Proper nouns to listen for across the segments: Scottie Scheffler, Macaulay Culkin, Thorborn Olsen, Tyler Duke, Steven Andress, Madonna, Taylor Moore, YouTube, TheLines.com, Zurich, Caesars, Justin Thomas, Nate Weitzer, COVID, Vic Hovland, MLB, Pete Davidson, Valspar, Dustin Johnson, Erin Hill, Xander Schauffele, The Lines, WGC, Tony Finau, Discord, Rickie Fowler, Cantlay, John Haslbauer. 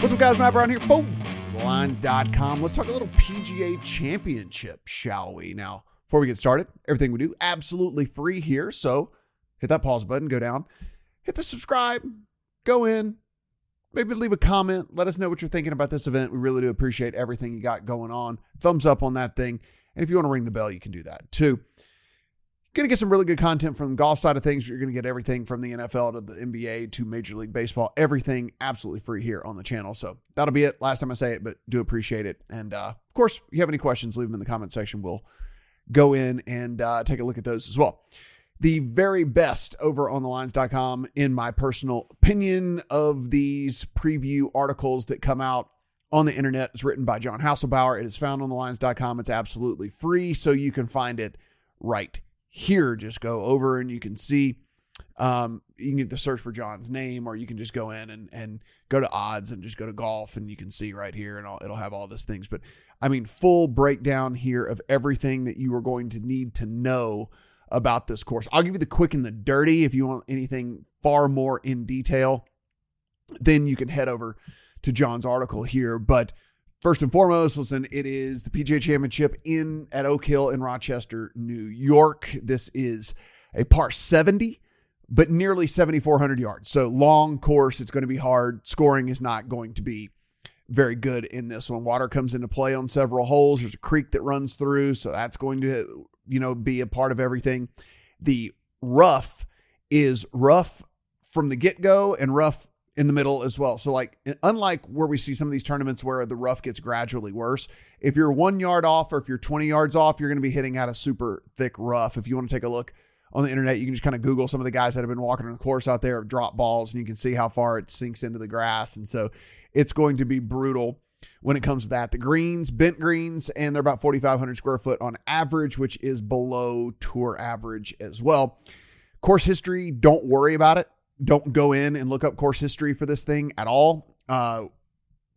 What's up, guys? Matt Brown here for TheLines.com. Let's talk a little PGA Championship, shall we? Now, before we get started, everything we do absolutely free here. So hit that pause button, go down, hit the subscribe, go in, maybe leave a comment. Let us know what you're thinking about this event. We really do appreciate everything you got going on. Thumbs up on that thing. And if you want to ring the bell, you can do that too. Going to get some really good content from the golf side of things. You're going to get everything from the NFL to the NBA to Major League Baseball, everything absolutely free here on the channel. So that'll be it. Last time I say it, but do appreciate it. And of course, if you have any questions, leave them in the comment section. We'll go in and take a look at those as well. The very best over on thelines.com, in my personal opinion, of these preview articles that come out on the internet is written by John Haslbauer. It is found on thelines.com. It's absolutely free, so you can find it right here. Just go over and you can see, you can get the search for John's name, or you can just go in and go to odds and just go to golf, and you can see right here, and it'll have all these things. But I mean, full breakdown here of everything that you are going to need to know about this course. I'll give you the quick and the dirty. If you want anything far more in detail, then you can head over to John's article here. But first and foremost, listen, it is the PGA Championship at Oak Hill in Rochester, New York. This is a par 70, but nearly 7,400 yards. So long course, it's going to be hard. Scoring is not going to be very good in this one. Water comes into play on several holes. There's a creek that runs through, so that's going to, be a part of everything. The rough is rough from the get-go and rough in the middle as well. So unlike where we see some of these tournaments where the rough gets gradually worse, if you're 1 yard off or if you're 20 yards off, you're going to be hitting out a super thick rough. If you want to take a look on the internet, you can just kind of Google some of the guys that have been walking on the course out there, drop balls, and you can see how far it sinks into the grass. And so it's going to be brutal when it comes to that. The greens, bent greens, and they're about 4,500 square foot on average, which is below tour average as well. Course history, don't worry about it. Don't go in and look up course history for this thing at all.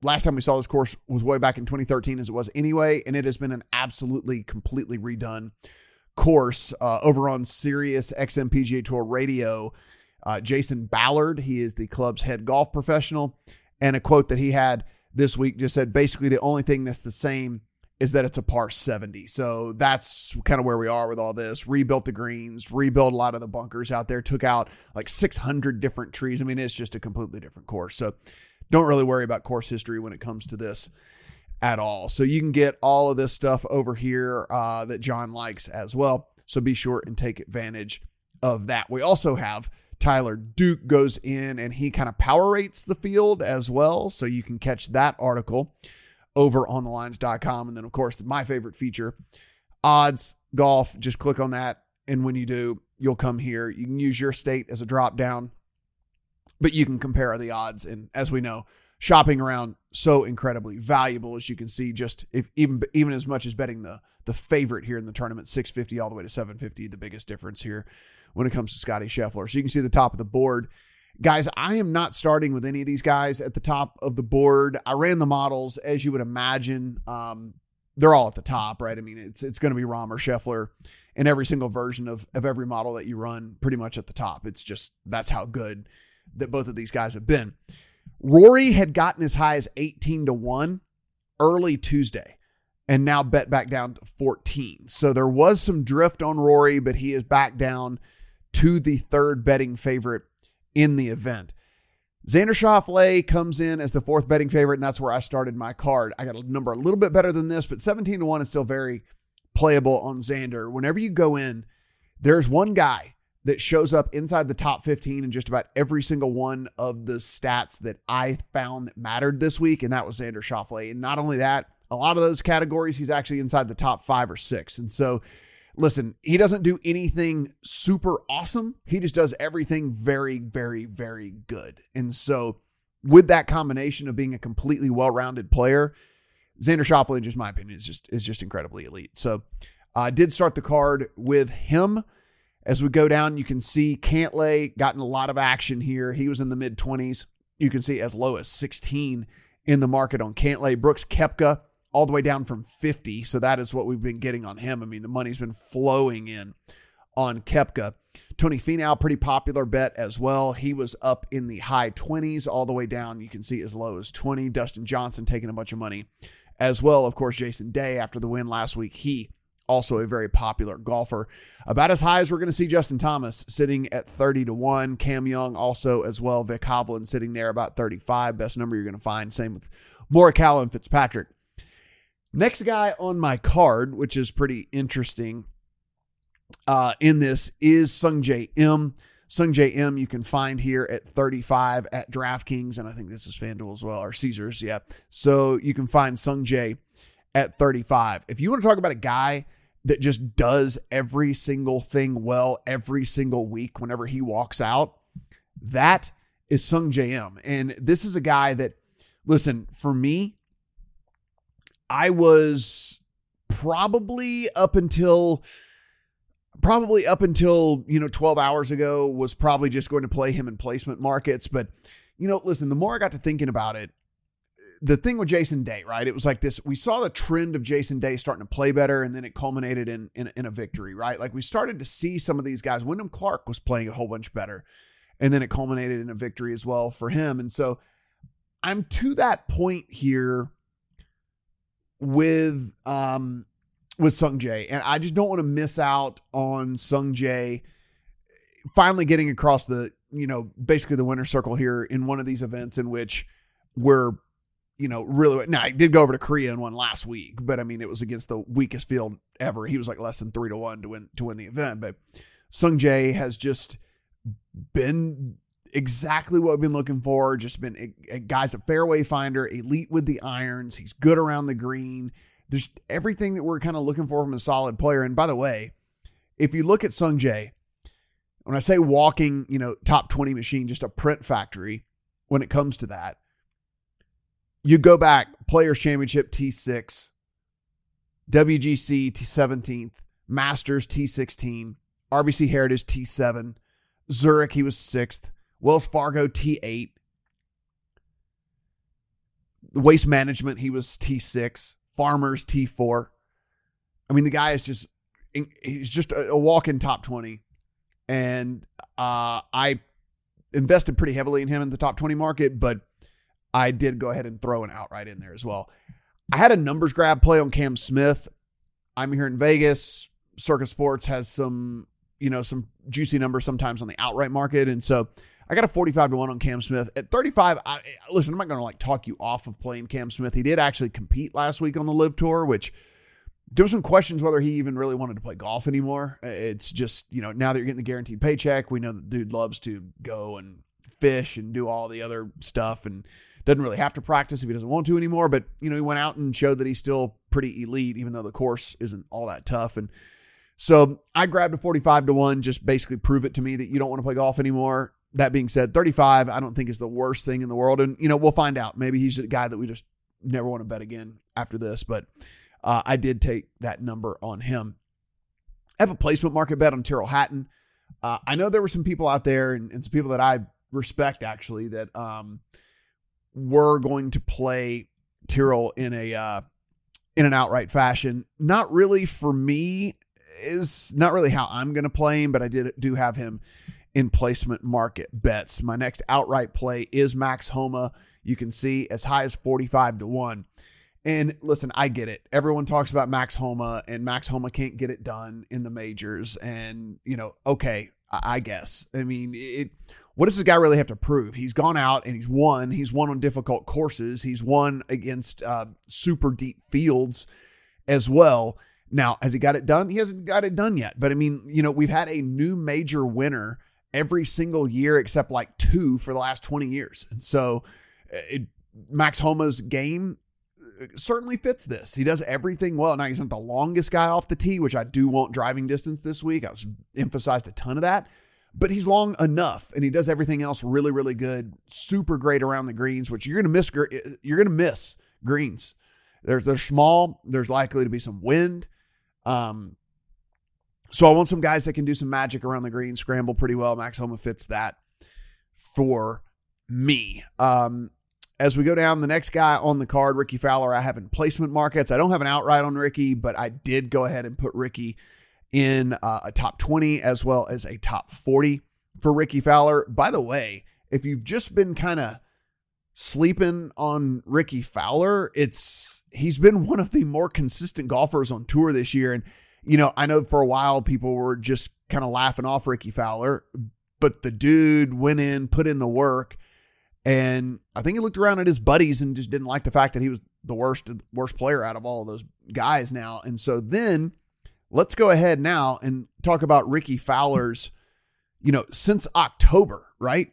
Last time we saw this course was way back in 2013, as it was anyway, and it has been an absolutely completely redone course over on Sirius XM PGA Tour Radio. Jason Ballard, he is the club's head golf professional, and a quote that he had this week just said, basically the only thing that's the same is that it's a par 70. So that's kind of where we are with all this. Rebuilt the greens, rebuilt a lot of the bunkers out there, took out like 600 different trees. I mean, it's just a completely different course. So don't really worry about course history when it comes to this at all. So you can get all of this stuff over here that John likes as well. So be sure and take advantage of that. We also have Tyler Duke goes in and he kind of power rates the field as well. So you can catch that article over on thelines.com. And then, of course, my favorite feature, odds golf. Just click on that, and when you do, you'll come here. You can use your state as a drop down, but you can compare the odds. And as we know, shopping around, so incredibly valuable. As you can see, just if even as much as betting the favorite here in the tournament, 650 all the way to 750, the biggest difference here when it comes to Scottie Scheffler. So you can see the top of the board. Guys, I am not starting with any of these guys at the top of the board. I ran the models, as you would imagine. They're all at the top, right? I mean, it's going to be Rahm or Scheffler in every single version of every model that you run, pretty much at the top. It's just, that's how good that both of these guys have been. Rory had gotten as high as 18-1 early Tuesday and now bet back down to 14. So there was some drift on Rory, but he is back down to the third betting favorite in the event. Xander Schauffele comes in as the fourth betting favorite, and that's where I started my card. I got a number a little bit better than this, but 17-1 is still very playable on Xander. Whenever you go in, there's one guy that shows up inside the top 15 in just about every single one of the stats that I found that mattered this week, and that was Xander Schauffele. And not only that, a lot of those categories, he's actually inside the top 5 or 6. And so listen, he doesn't do anything super awesome. He just does everything very, very, very good. And so with that combination of being a completely well-rounded player, Xander Schauffele, in just my opinion, is just incredibly elite. So I did start the card with him. As we go down, you can see Cantlay gotten a lot of action here. He was in the mid-20s. You can see as low as 16 in the market on Cantlay. Brooks Koepka, all the way down from 50. So that is what we've been getting on him. I mean, the money's been flowing in on Koepka. Tony Finau, pretty popular bet as well. He was up in the high 20s all the way down. You can see as low as 20. Dustin Johnson taking a bunch of money as well. Of course, Jason Day, after the win last week, he also a very popular golfer. About as high as we're going to see Justin Thomas, sitting at 30-1. Cam Young also as well. Vic Hovland sitting there about 35. Best number you're going to find. Same with Morikawa and Fitzpatrick. Next guy on my card, which is pretty interesting in this, is Sungjae Im. Sungjae Im you can find here at 35 at DraftKings, and I think this is FanDuel as well, or Caesars, yeah. So you can find Sungjae at 35. If you want to talk about a guy that just does every single thing well every single week whenever he walks out, that is Sungjae Im. And this is a guy that, listen, for me, I was probably up until, 12 hours ago was probably just going to play him in placement markets. But, listen, the more I got to thinking about it, the thing with Jason Day, right? It was like this, we saw the trend of Jason Day starting to play better. And then it culminated in a victory, right? Like we started to see some of these guys. Wyndham Clark was playing a whole bunch better. And then it culminated in a victory as well for him. And so I'm to that point here with Sungjae, and I just don't want to miss out on Sungjae finally getting across the, basically the winner's circle here in one of these events in which we're, really, now he did go over to Korea and won last week, but I mean, it was against the weakest field ever. He was like less than 3-1 to win the event, but Sungjae has just been exactly what we've been looking for. Just been a guy's a fairway finder, elite with the irons. He's good around the green. There's everything that we're kind of looking for from a solid player. And by the way, if you look at Sungjae, when I say walking, top 20 machine, just a print factory when it comes to that, you go back, Players Championship T6, WGC T17, Masters T16, RBC Heritage T7, Zurich, he was 6th, Wells Fargo T8, Waste Management, he was T6, Farmers T4. I mean, the guy is just, he's just a walk-in top 20. And I invested pretty heavily in him in the top 20 market, but I did go ahead and throw an outright in there as well. I had a numbers grab play on Cam Smith. I'm here in Vegas. Circa Sports has some juicy numbers sometimes on the outright market. And so I got a 45-1 on Cam Smith at 35. I'm not going to talk you off of playing Cam Smith. He did actually compete last week on the Live Tour, which there were some questions whether he even really wanted to play golf anymore. It's just, now that you're getting the guaranteed paycheck, we know the dude loves to go and fish and do all the other stuff and doesn't really have to practice if he doesn't want to anymore. But, he went out and showed that he's still pretty elite, even though the course isn't all that tough. And so I grabbed a 45-1, just basically prove it to me that you don't want to play golf anymore. That being said, 35, I don't think is the worst thing in the world. And, we'll find out. Maybe he's a guy that we just never want to bet again after this. But I did take that number on him. I have a placement market bet on Tyrrell Hatton. I know there were some people out there and some people that I respect, actually, that were going to play Tyrrell in an outright fashion. Not really for me, is not really how I'm going to play him, but I do have him in placement market bets. My next outright play is Max Homa. You can see as high as 45-1. And listen, I get it. Everyone talks about Max Homa, and Max Homa can't get it done in the majors. And, okay, I guess. I mean, what does this guy really have to prove? He's gone out and he's won. He's won on difficult courses. He's won against super deep fields as well. Now, has he got it done? He hasn't got it done yet. But, I mean, we've had a new major winner every single year except like two for the last 20 years. And so Max Homa's game certainly fits this. He does everything well. Now, he's not the longest guy off the tee, which I do want driving distance this week. I was emphasized a ton of that. But he's long enough, and he does everything else really, really good. Super great around the greens, which you're going to miss greens. They're small. There's likely to be some wind. So I want some guys that can do some magic around the green, scramble pretty well. Max Homa fits that for me. As we go down, the next guy on the card, Rickie Fowler, I have in placement markets. I don't have an outright on Rickie, but I did go ahead and put Rickie in a top 20 as well as a top 40 for Rickie Fowler. By the way, if you've just been kind of sleeping on Rickie Fowler, he's been one of the more consistent golfers on tour this year. And, you know, I know for a while people were just kind of laughing off Rickie Fowler, but the dude went in, put in the work, and I think he looked around at his buddies and just didn't like the fact that he was the worst player out of all of those guys now. And so then let's go ahead now and talk about Rickie Fowler's, you know, since October, right?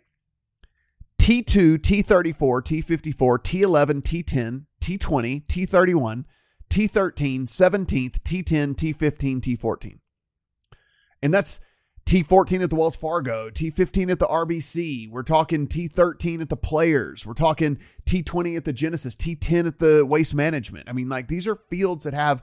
T2, T34, T54, T11, T10, T20, T31, T13, 17th, T10, T15, T14. And that's T14 at the Wells Fargo, T15 at the RBC. We're talking T13 at the Players. We're talking T20 at the Genesis, T10 at the Waste Management. I mean, like, these are fields that have,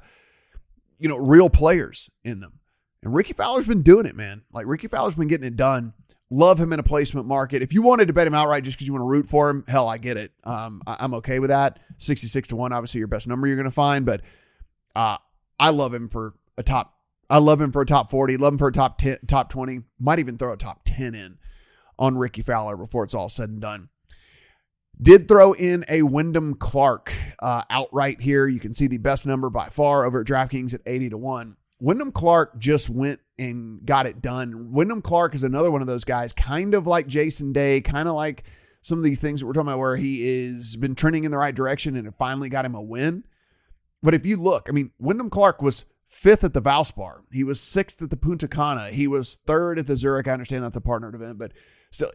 you know, real players in them. And Rickie Fowler's been doing it, man. Like, Rickie Fowler's been getting it done. Love him in a placement market. If you wanted to bet him outright just because you want to root for him, hell, I get it. I'm okay with that. 66-1, obviously your best number you're going to find, but I love him for a top 40. Love him for a top 10, top 20. Might even throw a top 10 in on Rickie Fowler before it's all said and done. Did throw in a Wyndham Clark outright here. You can see the best number by far over at DraftKings at 80-1. Wyndham Clark just went and got it done. Wyndham Clark is another one of those guys, kind of like Jason Day, kind of like some of these things that we're talking about where he has been trending in the right direction and it finally got him a win. But if you look, I mean, Wyndham Clark was 5th at the Valspar. He was 6th at the Punta Cana. He was 3rd at the Zurich. I understand that's a partnered event, but still,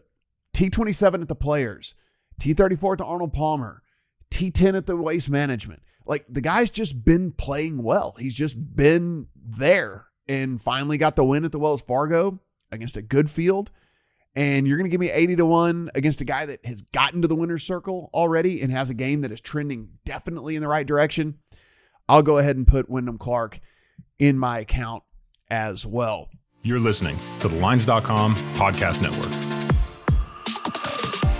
T27 at the Players, T34 at the Arnold Palmer, T10 at the Waste Management. Like, the guy's just been playing well. He's just been there and finally got the win at the Wells Fargo against a good field. And you're going to give me 80-1 against a guy that has gotten to the winner's circle already and has a game that is trending definitely in the right direction. I'll go ahead and put Wyndham Clark in my account as well. You're listening to the Lines.com podcast network.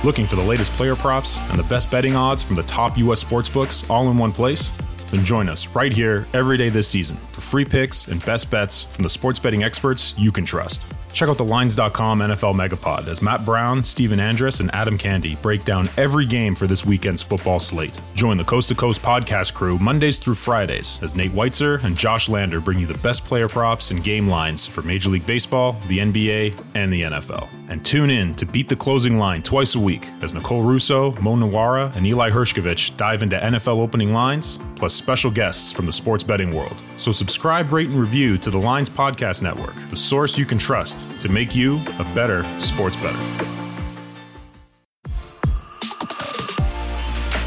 Looking for the latest player props and the best betting odds from the top U.S. sportsbooks all in one place? Then join us right here every day this season for free picks and best bets from the sports betting experts you can trust. Check out the Lines.com NFL Megapod as Matt Brown, Steven Andress, and Adam Candy break down every game for this weekend's football slate. Join the Coast to Coast podcast crew Mondays through Fridays as Nate Weitzer and Josh Lander bring you the best player props and game lines for Major League Baseball, the NBA, and the NFL. And tune in to Beat the Closing Line twice a week as Nicole Russo, Mo Nawara, and Eli Hershkovich dive into NFL opening lines, plus special guests from the sports betting world. So subscribe, rate, and review to the Lines Podcast Network, the source you can trust to make you a better sports bettor.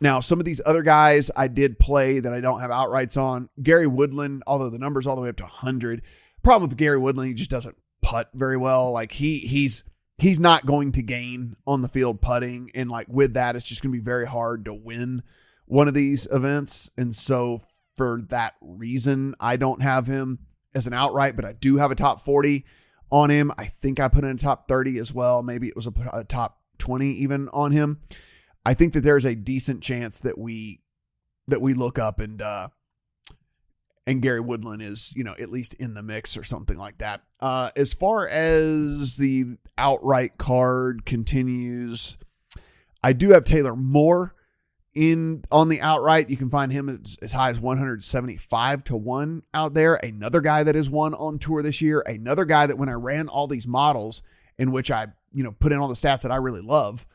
Now, some of these other guys I did play that I don't have outrights on. Gary Woodland, although the number's all the way up to 100. Problem with Gary Woodland, he just doesn't putt very well. Like, he's not going to gain on the field putting. And like with that, it's just going to be very hard to win one of these events. And so for that reason, I don't have him as an outright, but I do have a top 40 on him. I think I put in a top 30 as well. Maybe it was a top 20 even on him. I think that there's a decent chance that we look up and Gary Woodland is, you know, at least in the mix or something like that. As far as the outright card continues, I do have Taylor Moore in on the outright. You can find him as high as 175-1 out there. Another guy that has won on tour this year. Another guy that when I ran all these models in which I, you know, put in all the stats that I really love,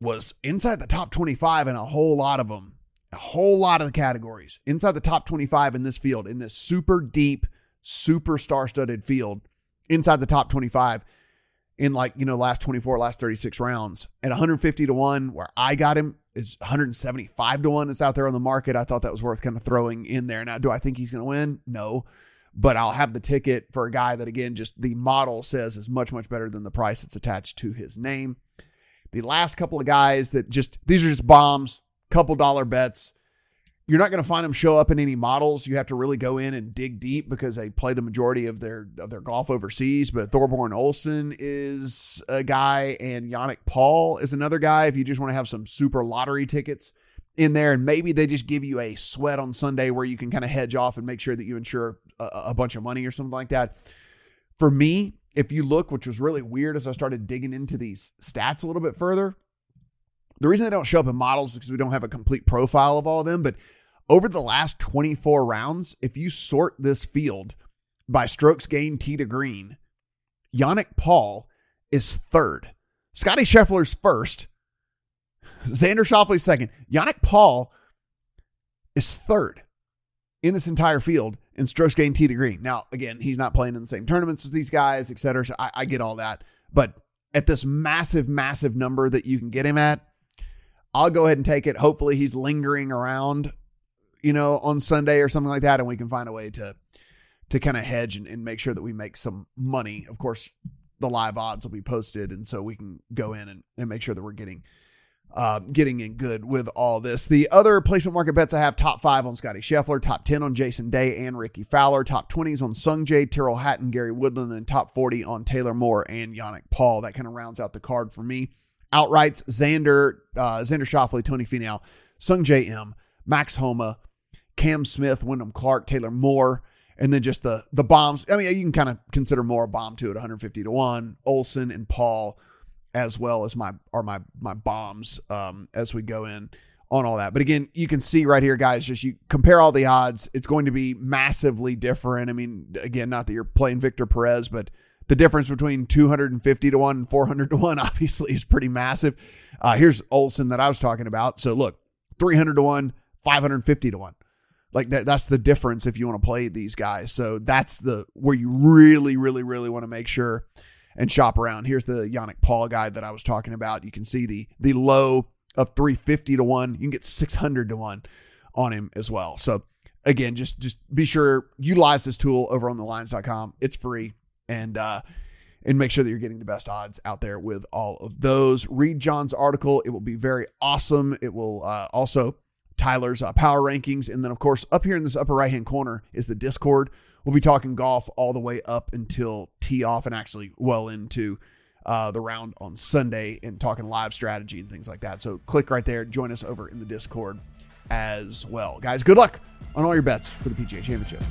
was inside the top 25 in a whole lot of them, a whole lot of the categories, inside the top 25 in this field, in this super deep, super star-studded field, inside the top 25 in, like, you know, last 24, last 36 rounds at 150-1, where I got him is 175-1. It's out there on the market. I thought that was worth kind of throwing in there. Now, do I think he's going to win? No, but I'll have the ticket for a guy that, again, just the model says is much, much better than the price that's attached to his name. The last couple of guys that just, these are just bombs, couple dollar bets. You're not going to find them show up in any models. You have to really go in and dig deep because they play the majority of their golf overseas. But Thorborn Olsen is a guy, and Yannick Paul is another guy. If you just want to have some super lottery tickets in there, and maybe they just give you a sweat on Sunday where you can kind of hedge off and make sure that you insure a bunch of money or something like that. For me, if you look, which was really weird as I started digging into these stats a little bit further, the reason they don't show up in models is because we don't have a complete profile of all of them. But over the last 24 rounds, if you sort this field by strokes gained tee to green, Yannick Paul is third. Scottie Scheffler's first. Xander Schauffele's second. Yannick Paul is third in this entire field in strokes gained tee to green. Now, again, he's not playing in the same tournaments as these guys, et cetera. So I get all that. But at this massive, massive number that you can get him at, I'll go ahead and take it. Hopefully he's lingering around, you know, on Sunday or something like that, and we can find a way to kind of hedge and make sure that we make some money. Of course, the live odds will be posted, and so we can go in and make sure that we're getting in good with all this. The other placement market bets I have: top 5 on Scottie Scheffler, top 10 on Jason Day and Rickie Fowler, top 20s on Sungjae, Tyrrell Hatton, Gary Woodland, and top 40 on Taylor Moore and Yannick Paul. That kind of rounds out the card for me. Outrights: Xander Schauffele, Tony Finau, Sungjae Im, Max Homa, Cam Smith, Wyndham Clark, Taylor Moore, and then just the bombs. I mean, you can kind of consider Moore a bomb too at 150-1, Olsen and Paul, as well as my bombs as we go in on all that. But again, you can see right here, guys, just you compare all the odds. It's going to be massively different. I mean, again, not that you're playing Victor Perez, but the difference between 250-1 and 400-1 obviously is pretty massive. Here's Olsen that I was talking about. So look, 300-1, 550-1. Like that's the difference if you want to play these guys. So that's where you really, really, really want to make sure and shop around. Here's the Yannick Paul guy that I was talking about. You can see the low of 350-1. You can get 600-1 on him as well. So again, just be sure utilize this tool over on thelines.com. It's free, and make sure that you're getting the best odds out there with all of those. Read John's article. It will be very awesome. It will also Tyler's power rankings. And then of course, up here in this upper right-hand corner is the Discord. We'll be talking golf all the way up until tee off, and actually well into the round on Sunday, and talking live strategy and things like that. So click right there. Join us over in the Discord as well. Guys, good luck on all your bets for the PGA Championship.